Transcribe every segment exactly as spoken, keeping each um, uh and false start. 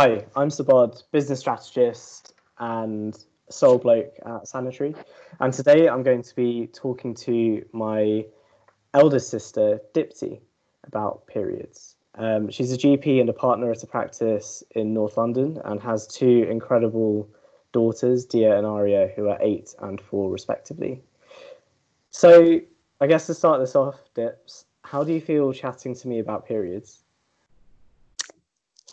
Hi, I'm Subodh, business strategist and soul bloke at Sanitree, and today I'm going to be talking to my elder sister Dipti about periods. Um, she's a G P and a partner at a practice in North London and has two incredible daughters, Dia and Aria, who are eight and four respectively. So I guess to start this off, Dips, how do you feel chatting to me about periods?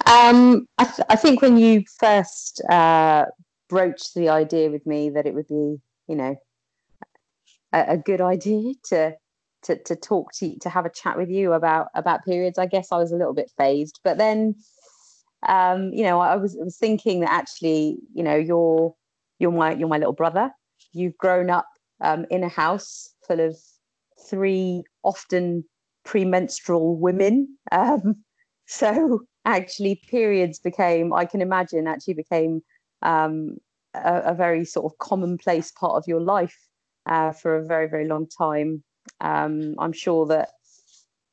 Um, I, th I think when you first uh, broached the idea with me that it would be, you know, a, a good idea to, to to talk to to have a chat with you about about periods, I guess I was a little bit phased. But then, um, you know, I was, I was thinking that actually, you know, you're you're my you're my little brother. You've grown up um, in a house full of three often premenstrual women, um, so. Actually, periods became, I can imagine, actually became um, a, a very sort of commonplace part of your life uh, for a very, very long time. Um, I'm sure that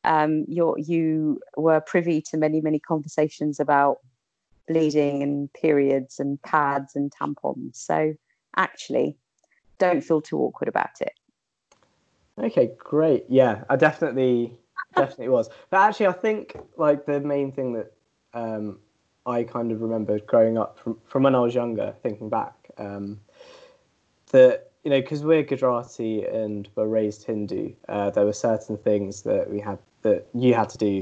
um, you're, you were privy to many, many conversations about bleeding and periods and pads and tampons. So actually, don't feel too awkward about it. Okay, great. Yeah, I definitely, definitely was. But actually, I think like the main thing that Um, I kind of remember growing up from, from when I was younger, thinking back, um, that, you know, because we're Gujarati and we're raised Hindu, uh, there were certain things that we had that you had to do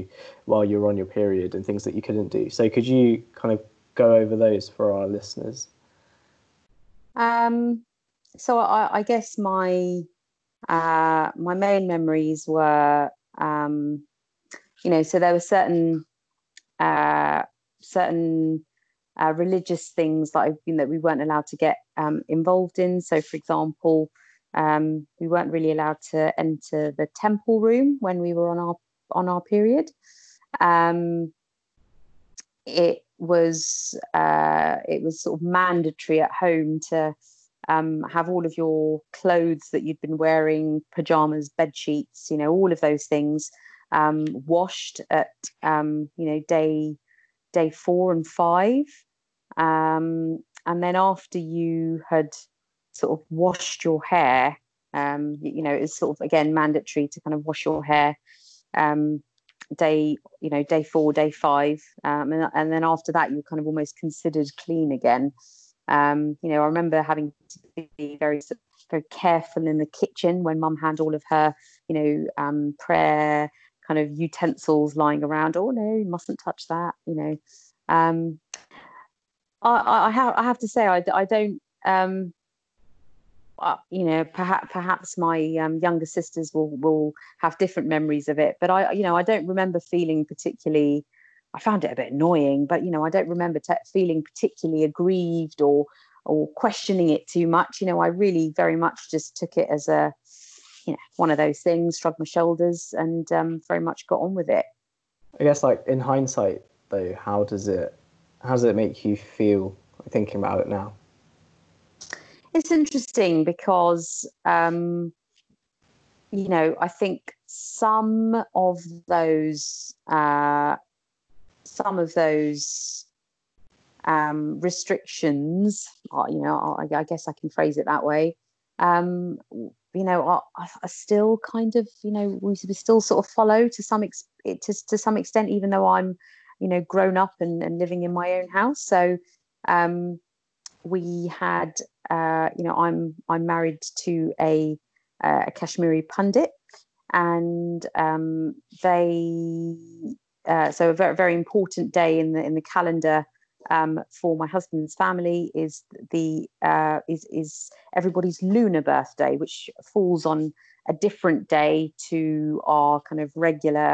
while you were on your period and things that you couldn't do. So could you kind of go over those for our listeners? Um, so I, I guess my uh, my main memories were, um, you know, so there were certain Uh, certain uh, religious things that I've been that we weren't allowed to get um, involved in. So, for example, um, we weren't really allowed to enter the temple room when we were on our on our period. Um, it was uh, it was sort of mandatory at home to um, have all of your clothes that you'd been wearing, pajamas, bed sheets, you know, all of those things, Um, washed at um, you know day day four and five, um, and then after you had sort of washed your hair, um, you know, it's sort of again mandatory to kind of wash your hair um, day you know day four, day five, um, and, and then after that you're kind of almost considered clean again. Um, you know, I remember having to be very very careful in the kitchen when Mum had all of her you know um, prayer kind of utensils lying around. Oh no, you mustn't touch that, you know. Um, I, I, have, I have to say, I, I don't, um, uh, you know, perhaps, perhaps my um, younger sisters will, will have different memories of it, but I, you know, I don't remember feeling particularly, I found it a bit annoying, but, you know, I don't remember t feeling particularly aggrieved or, or questioning it too much. You know, I really very much just took it as a, you know, one of those things, shrugged my shoulders and um, very much got on with it. I guess, like, in hindsight, though, how does it, how does it make you feel thinking about it now? It's interesting because, um, you know, I think some of those, uh, some of those um, restrictions, are, you know, I, I guess I can phrase it that way, um, you know, are, are still kind of, you know, we, we still sort of follow to some ex to, to some extent, even though I'm, you know, grown up and, and living in my own house. So um, we had, uh, you know, I'm I'm married to a, uh, a Kashmiri Pandit, and um, they uh, so a very very important day in the in the calendar um, for my husband's family is the uh, is is everybody's lunar birthday, which falls on a different day to our kind of regular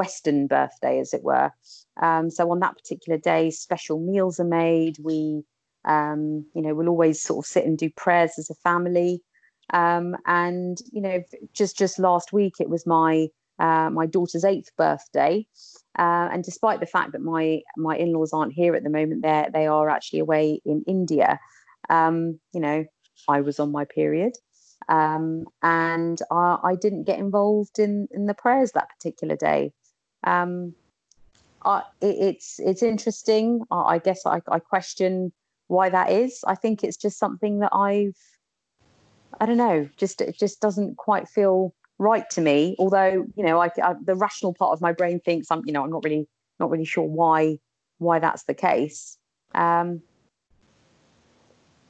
Western birthday, as it were. Um, so on that particular day, special meals are made. We, um, you know, we'll always sort of sit and do prayers as a family. Um, and you know, just just last week it was my uh, my daughter's eighth birthday. Uh, and despite the fact that my my in-laws aren't here at the moment, they they are actually away in India. Um, you know, I was on my period, um, and I, I didn't get involved in in the prayers that particular day. Um, uh, it, it's it's interesting. Uh, I guess I, I question why that is. I think it's just something that I've, I don't know, just it just doesn't quite feel right to me. Although, you know, I, I, the rational part of my brain thinks I'm, you know, I'm not really not really sure why why that's the case. Um,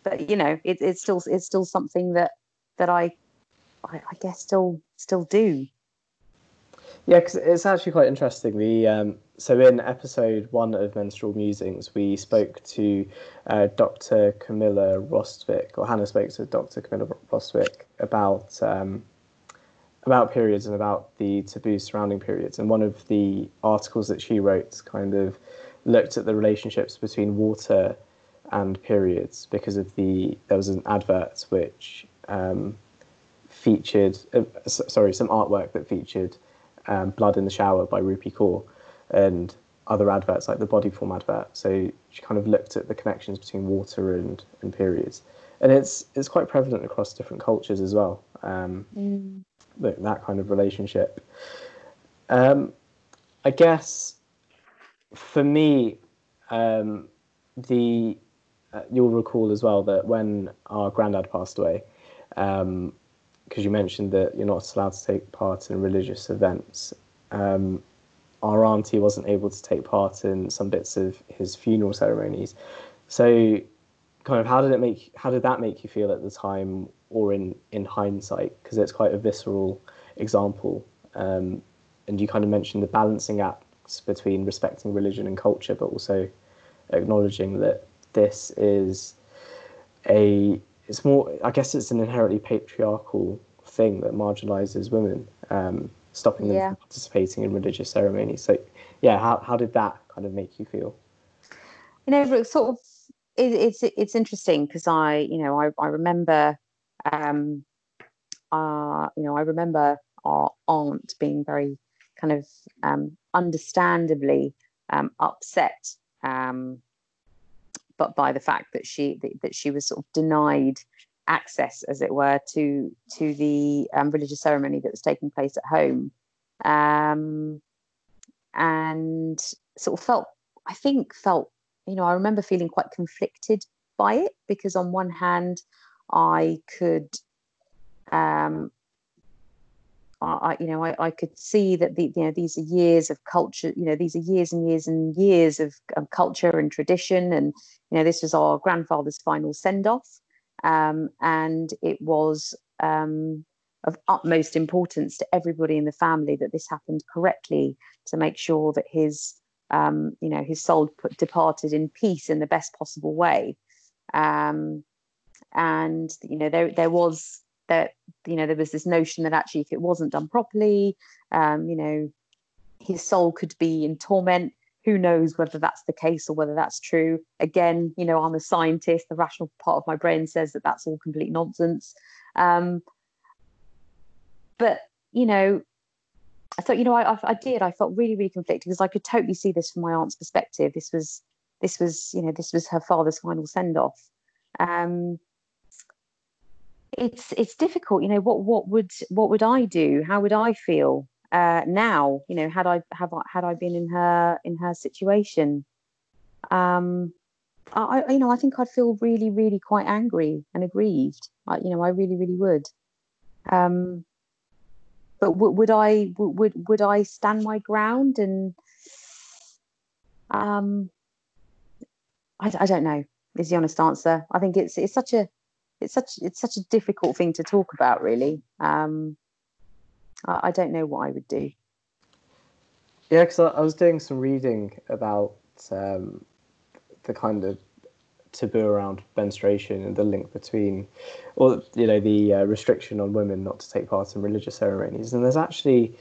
but you know, it, it's still it's still something that that I, I, I guess, still still do. Yeah, because it's actually quite interesting. The um, so in episode one of Menstrual Musings, we spoke to uh, Doctor Camilla Rostvic, or Hannah spoke to Doctor Camilla Rostvic about um, about periods and about the taboos surrounding periods. And one of the articles that she wrote kind of looked at the relationships between water and periods, because of the there was an advert which um, featured uh, sorry some artwork that featured. Um, Blood in the Shower by Rupi Kaur, and other adverts like the Bodyform advert. So she kind of looked at the connections between water and, and periods, and it's it's quite prevalent across different cultures as well. Um, mm. that, that kind of relationship. Um, I guess for me, um, the uh, you'll recall as well that when our granddad passed away. Um, because you mentioned that you're not allowed to take part in religious events. Um, our auntie wasn't able to take part in some bits of his funeral ceremonies. So kind of how did it make, how did that make you feel at the time, or in, in hindsight? Because it's quite a visceral example. Um, and you kind of mentioned the balancing acts between respecting religion and culture, but also acknowledging that this is a... It's more, I guess it's an inherently patriarchal thing that marginalises women, um, stopping them yeah. from participating in religious ceremonies. So, yeah, how how did that kind of make you feel? You know, it's sort of, it, it's it's interesting because I, you know, I I remember, um, uh, you know, I remember our aunt being very kind of um, understandably um, upset. Um, But by the fact that she that she was sort of denied access, as it were, to to the um, religious ceremony that was taking place at home, um, and sort of felt I think felt you know I remember feeling quite conflicted by it, because on one hand I could um, I you know I, I could see that the you know these are years of culture, you know these are years and years and years of, of culture and tradition, and you know, this was our grandfather's final send-off, um, and it was um, of utmost importance to everybody in the family that this happened correctly, to make sure that his, um, you know, his soul put, departed in peace in the best possible way. Um, and you know, there there was that you know there was this notion that actually, if it wasn't done properly, um, you know, his soul could be in torment. Who knows whether that's the case or whether that's true? Again, you know, I'm a scientist. The rational part of my brain says that that's all complete nonsense. Um, but, you know, I thought, you know, I, I did. I felt really, really conflicted, because I could totally see this from my aunt's perspective. This was, this was, you know, this was her father's final send-off. Um, it's, it's difficult. You know, what, what would, what would I do? How would I feel? Uh, now, you know, had I have I, had I been in her in her situation, um, I, I you know I think I'd feel really, really quite angry and aggrieved. I, you know, I really, really would. Um, but w- would I w- would would I stand my ground? And um, I, I don't know. Is the honest answer. I think it's it's such a it's such it's such a difficult thing to talk about, really. Um, I don't know what I would do. Yeah, because I was doing some reading about um, the kind of taboo around menstruation and the link between, or you know, the uh, restriction on women not to take part in religious ceremonies. And there's actually,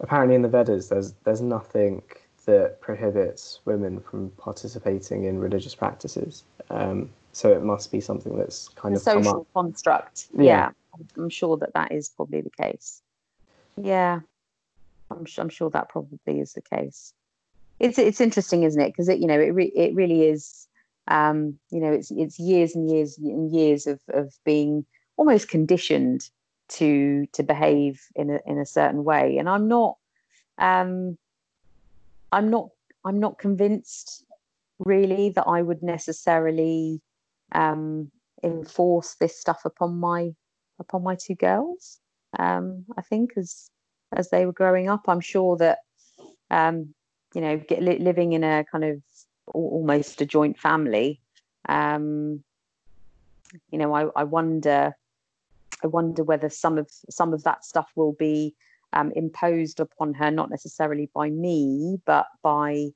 apparently in the Vedas, there's there's nothing that prohibits women from participating in religious practices. Um, so it must be something that's kind of come up. Social construct. Yeah. yeah, I'm sure that that is probably the case. Yeah, I'm, I'm sure that probably is the case. It's it's interesting, isn't it? Because it you know it re- it really is. Um, you know, it's it's years and years and years of of being almost conditioned to to behave in a in a certain way. And I'm not, um, I'm not I'm not convinced really that I would necessarily um, enforce this stuff upon my upon my two girls. Um, I think as as they were growing up, I'm sure that um, you know, get, li- living in a kind of almost a joint family, um, you know, I, I wonder, I wonder whether some of some of that stuff will be um, imposed upon her, not necessarily by me, but by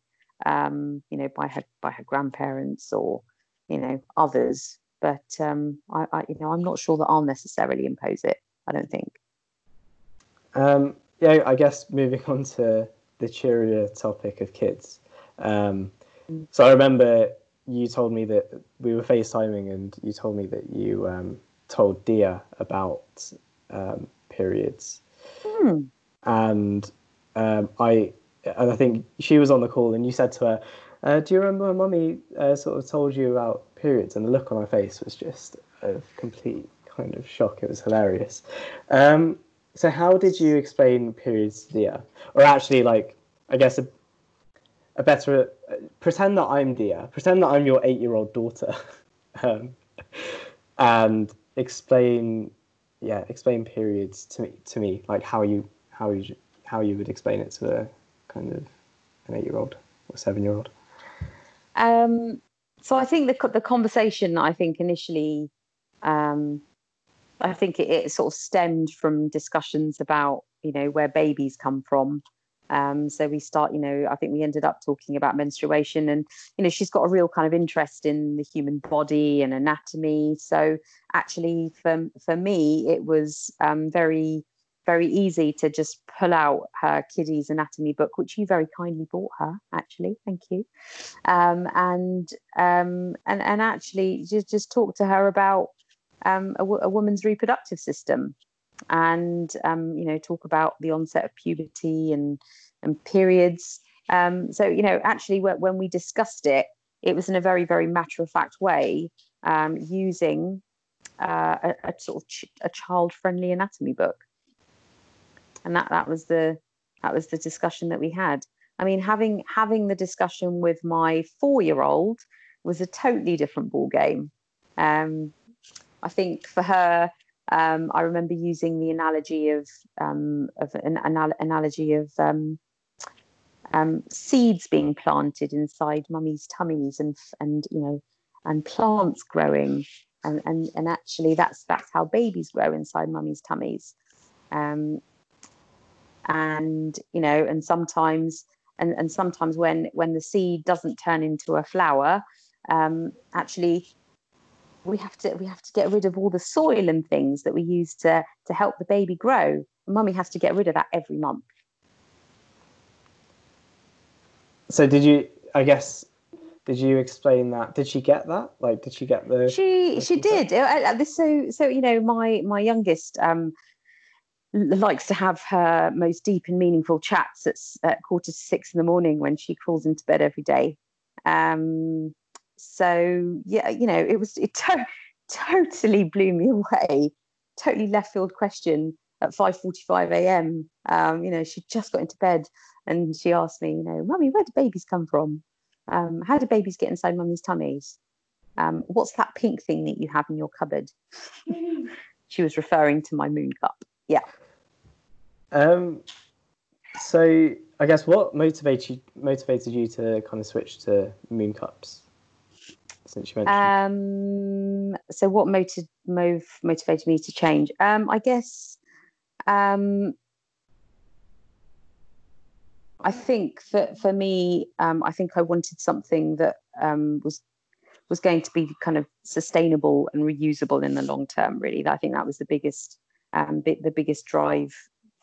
um, you know, by her by her grandparents or you know others. But um, I, I, you know, I'm not sure that I'll necessarily impose it. I don't think. Um, yeah, I guess moving on to the cheerier topic of kids. Um, so I remember you told me that we were FaceTiming and you told me that you um, told Dia about um, periods. Mm. And um, I and I think she was on the call and you said to her, uh, do you remember when mummy uh, sort of told you about periods? And the look on her face was just a complete kind of shock. It was hilarious. Um, so how did you explain periods to Dia? Or actually, like, I guess a, a better... Uh, pretend that I'm Dia. Pretend that I'm your eight-year-old daughter. um, and explain... Yeah, explain periods to me, to me like how you how you, how you would explain it to a kind of an eight-year-old or seven-year-old. Um, so I think the the conversation, I think, initially... Um, I think it, it sort of stemmed from discussions about, you know, where babies come from. Um, so we start, you know, I think we ended up talking about menstruation and, you know, she's got a real kind of interest in the human body and anatomy. So actually for, for me, it was um, very, very easy to just pull out her kiddies anatomy book, which you very kindly bought her, actually. Thank you. Um, and, um, and, and actually just, just talk to her about, Um, a, w- a woman's reproductive system and, um, you know, talk about the onset of puberty and, and periods. Um, so, you know, actually w- when we discussed it, it was in a very, very matter-of-fact way, um, using uh, a, a sort of ch- a child-friendly anatomy book. And that, that was the that was the discussion that we had. I mean, having having the discussion with my four-year-old was a totally different ball game. Um I think for her, um, I remember using the analogy of um, of an anal- analogy of um, um, seeds being planted inside mummy's tummies, and and you know, and plants growing, and and, and actually that's that's how babies grow inside mummy's tummies, um, and you know, and sometimes and and sometimes when when the seed doesn't turn into a flower, um, actually. We have to we have to get rid of all the soil and things that we use to to help the baby grow. And mummy has to get rid of that every month. So did you? I guess did you explain that? Did she get that? Like, did she get the? She she did. This so so you know my my youngest um, likes to have her most deep and meaningful chats at, at quarter to six in the morning when she crawls into bed every day. Um, So, yeah, you know, it was it to- totally blew me away. Totally left field question at five forty-five a.m. Um, you know, she just got into bed and she asked me, you know, mummy, where do babies come from? Um, how do babies get inside mummy's tummies? Um, what's that pink thing that you have in your cupboard? She was referring to my moon cup. Yeah. Um. So I guess what motivated you, motivated you to kind of switch to moon cups? Since you mentioned um so what motiv- move motivated me to change um I guess um I think for for me um I think I wanted something that um was was going to be kind of sustainable and reusable in the long term, really. I think that was the biggest um bit the biggest drive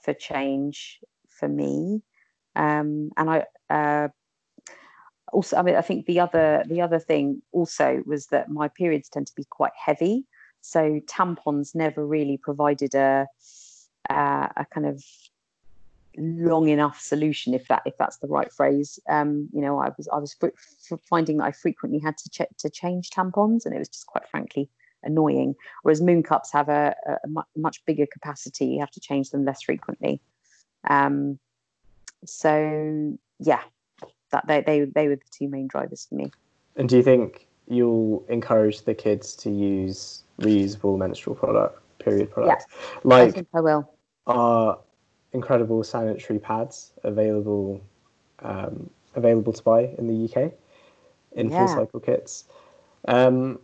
for change for me, um and I uh Also, I mean, I think the other the other thing also was that my periods tend to be quite heavy, so tampons never really provided a uh, a kind of long enough solution, if that if that's the right phrase. Um, you know, I was I was fr- finding that I frequently had to check to change tampons, and it was just quite frankly annoying. Whereas moon cups have a, a much bigger capacity; you have to change them less frequently. Um, so yeah. that they, they they were the two main drivers for me. And do you think you'll encourage the kids to use reusable menstrual product, period products? Yeah, like, I think I will. Are incredible Sanitree pads available um, available to buy in the U K in yeah. full cycle kits? Um,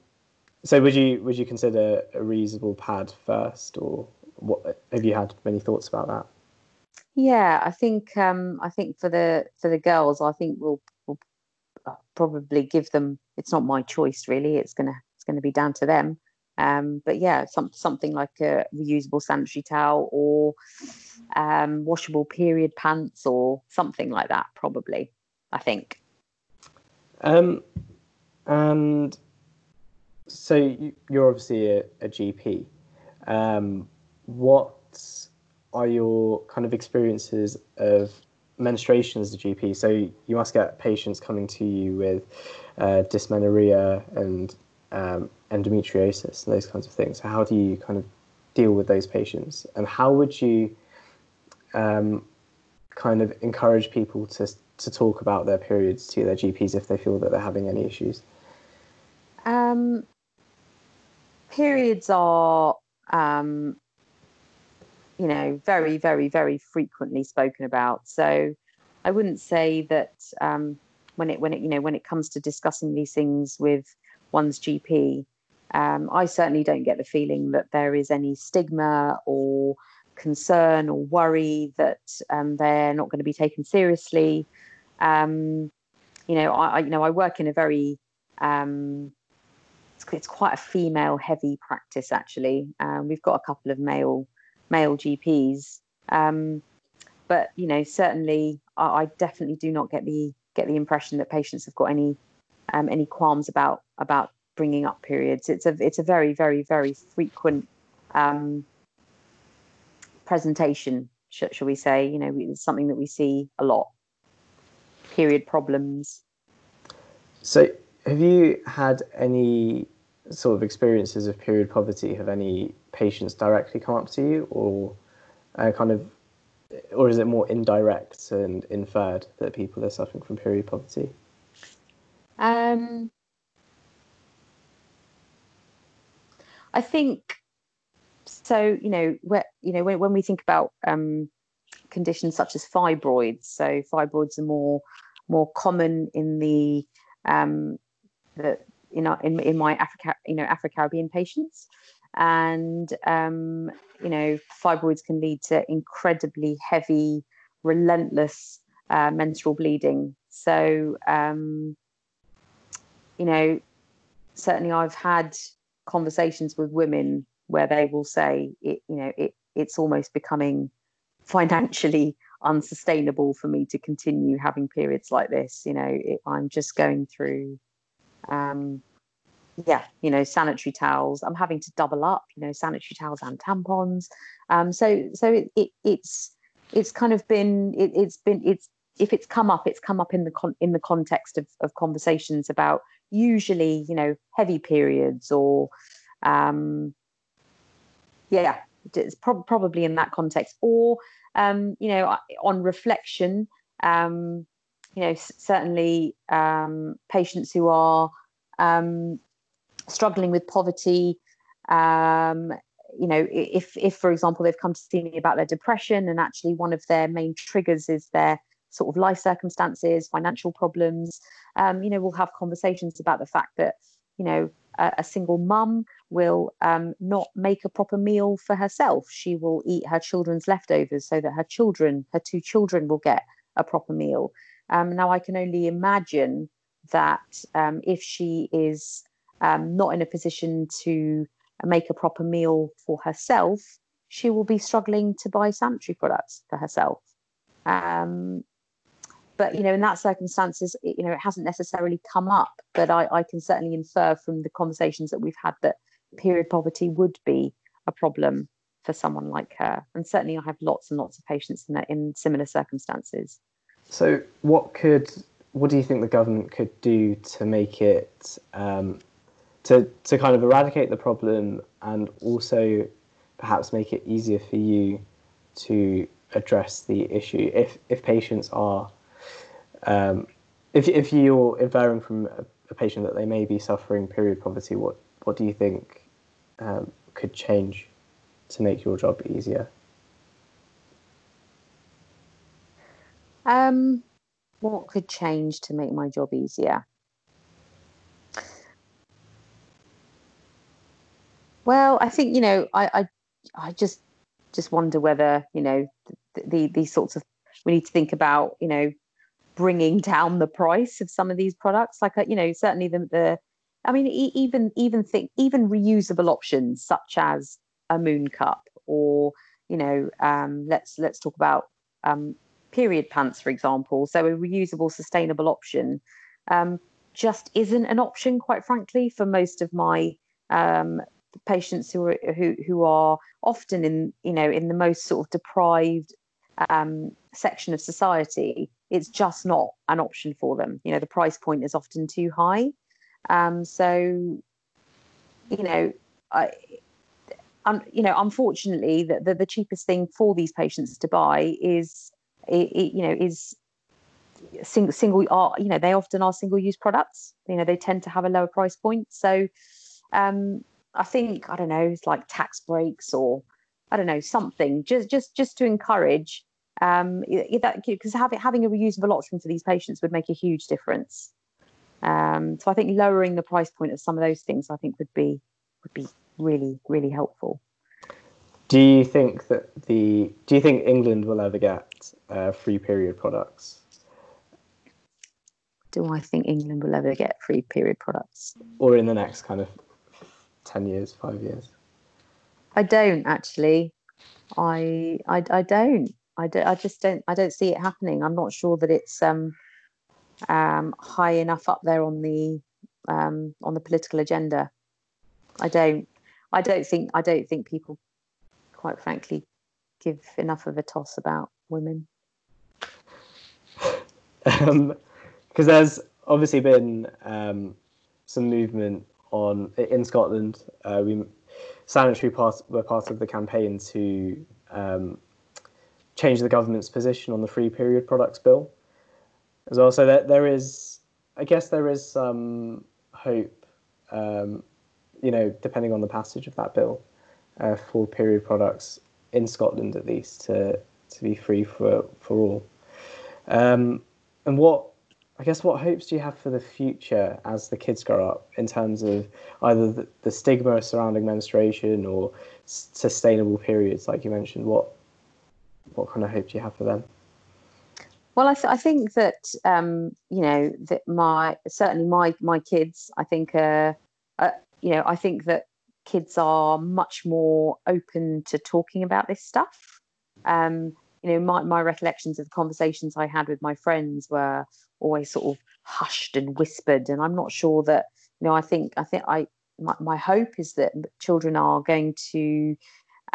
so would you would you consider a reusable pad first, or what have you had many thoughts about that? Yeah, I think um, I think for the for the girls, I think we'll, we'll probably give them. It's not my choice, really. It's gonna it's gonna be down to them. Um, but yeah, some, something like a reusable sanitary towel, or um, washable period pants, or something like that. Probably, I think. Um, and so you, you're obviously a, a G P. Um, what are your kind of experiences of menstruation as a G P? So you must get patients coming to you with uh, dysmenorrhea and um, endometriosis and those kinds of things. So how do you kind of deal with those patients, and how would you um, kind of encourage people to to talk about their periods to their G Ps if they feel that they're having any issues? Um, periods are um, you know, very, very, very frequently spoken about. So I wouldn't say that um, when it, when it, you know, when it comes to discussing these things with one's G P, um, I certainly don't get the feeling that there is any stigma or concern or worry that um, they're not going to be taken seriously. Um, you know, I, I, you know, I work in a very, um, it's, it's quite a female-heavy practice, actually. Um, we've got a couple of male. male G Ps, um, but you know, certainly I, I definitely do not get the get the impression that patients have got any um, any qualms about about bringing up periods. It's a it's a very very very frequent um, presentation, sh- shall we say? You know, it's something that we see a lot. Period problems. So, have you had any sort of experiences of period poverty? Have any patients directly come up to you, or uh, kind of, or is it more indirect and inferred that people are suffering from period poverty? Um, I think so. You know, where, you know, when, when we think about um, conditions such as fibroids, so fibroids are more more common in the um, the In, our, in in my Africa, you know, Afro-Caribbean patients, and um, you know, fibroids can lead to incredibly heavy, relentless uh, menstrual bleeding. So, um, you know, certainly I've had conversations with women where they will say, it, you know, it it's almost becoming financially unsustainable for me to continue having periods like this. You know, it, I'm just going through. Um, yeah, you know, sanitary towels. I'm having to double up, you know, sanitary towels and tampons. Um, so, so it, it it's it's kind of been it, it's been it's if it's come up, it's come up in the con- in the context of, of conversations about usually, you know, heavy periods or, um, yeah, it's pro- probably in that context. Or, um, you know, on reflection, um. You know, certainly um, patients who are um, struggling with poverty, um, you know, if, if, for example, they've come to see me about their depression and actually one of their main triggers is their sort of life circumstances, financial problems, um, you know, we'll have conversations about the fact that, you know, a, a single mum will um, not make a proper meal for herself. She will eat her children's leftovers so that her children, her two children will get a proper meal. Um, now, I can only imagine that um, if she is um, not in a position to make a proper meal for herself, she will be struggling to buy sanitary products for herself. Um, but, you know, in that circumstances, it, you know, it hasn't necessarily come up. But I, I can certainly infer from the conversations that we've had that period poverty would be a problem for someone like her. And certainly I have lots and lots of patients in, that, in similar circumstances. So what could, what do you think the government could do to make it, um, to, to kind of eradicate the problem and also perhaps make it easier for you to address the issue if, if patients are um, if if you're inferring from a, a patient that they may be suffering period poverty, what what do you think um, could change to make your job easier? Um, what could change to make my job easier? Well, I think, you know, I I, I just just wonder whether, you know, the, the these sorts of, we need to think about, you know, bringing down the price of some of these products. Like, you know, certainly the, the I mean, even even think even reusable options such as a moon cup, or, you know, um, let's let's talk about um, period pants, for example. So a reusable, sustainable option um, just isn't an option, quite frankly, for most of my um, patients who are who who are often in, you know, in the most sort of deprived um, section of society. It's just not an option for them. You know, the price point is often too high. Um, so, you know, I, um, you know, unfortunately, the, the the cheapest thing for these patients to buy is, it, it, you know, is sing, single. Are you know, they often are single-use products. You know, they tend to have a lower price point. So, um, I think I don't know, it's like tax breaks, or I don't know, something just just just to encourage. Um, that because having having a reusable option for these patients would make a huge difference. Um, so I think lowering the price point of some of those things, I think, would be would be really, really helpful. Do you think that the do you think England will ever get uh, free period products? Do I think England will ever get free period products? Or in the next kind of ten years, five years? I don't actually. I I, I don't. I, do, I just don't. I don't see it happening. I'm not sure that it's um, um, high enough up there on the um, on the political agenda. I don't. I don't think. I don't think people, quite frankly, give enough of a toss about women. Because um, there's obviously been um, some movement on in Scotland. Uh, we Sanitree part, were part of the campaign to. Um, change the government's position on the free period products bill as well. So that there is, I guess there is some hope, um, you know, depending on the passage of that bill, uh, for period products in Scotland, at least, to to be free for, for all. Um, and what, I guess, what hopes do you have for the future as the kids grow up in terms of either the, the stigma surrounding menstruation or s- sustainable periods, like you mentioned? What What kind of hope do you have for them? Well, I, th- I think that um, you know that my certainly my my kids. I think uh, uh, you know I think that kids are much more open to talking about this stuff. Um, you know, my my recollections of the conversations I had with my friends were always sort of hushed and whispered, and I'm not sure that you know. I think I think I my, my hope is that children are going to.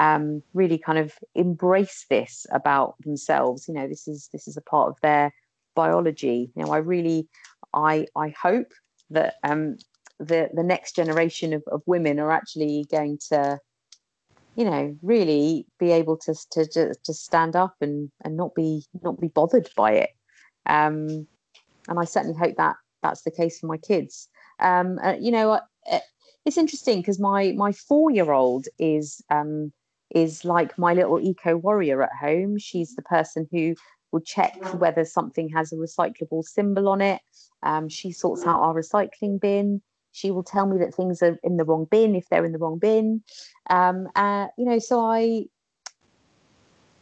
Um, really kind of embrace this about themselves. You know, this is this is a part of their biology. You know, I really, I I hope that um, the the next generation of, of women are actually going to, you know, really be able to to to, to stand up and, and not be not be bothered by it. Um, and I certainly hope that that's the case for my kids. Um, uh, you know, uh, it's interesting because my my four year old is. Um, is like my little eco-warrior at home. She's the person who will check whether something has a recyclable symbol on it. Um, she sorts out our recycling bin. She will tell me that things are in the wrong bin if they're in the wrong bin. Um, uh, you know, so I,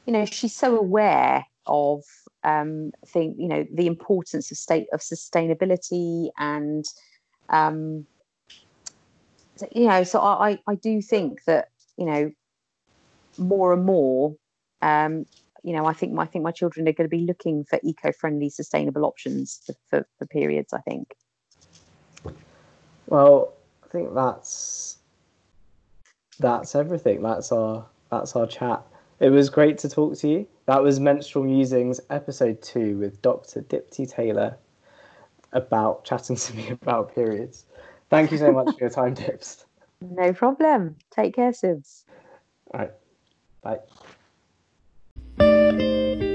you know, she's so aware of um, thing, you know, the importance of state of sustainability and, um, so, you know, so I I do think that, you know, more and more, um, you know, I think I think my children are going to be looking for eco-friendly, sustainable options for, for, for periods, I think. Well, I think that's that's everything. That's our that's our chat. It was great to talk to you. That was Menstrual Musings episode two with Doctor Dipti Tailor about chatting to me about periods. Thank you so much for your time, Dips. No problem. Take care, Sibs. All right. Bye.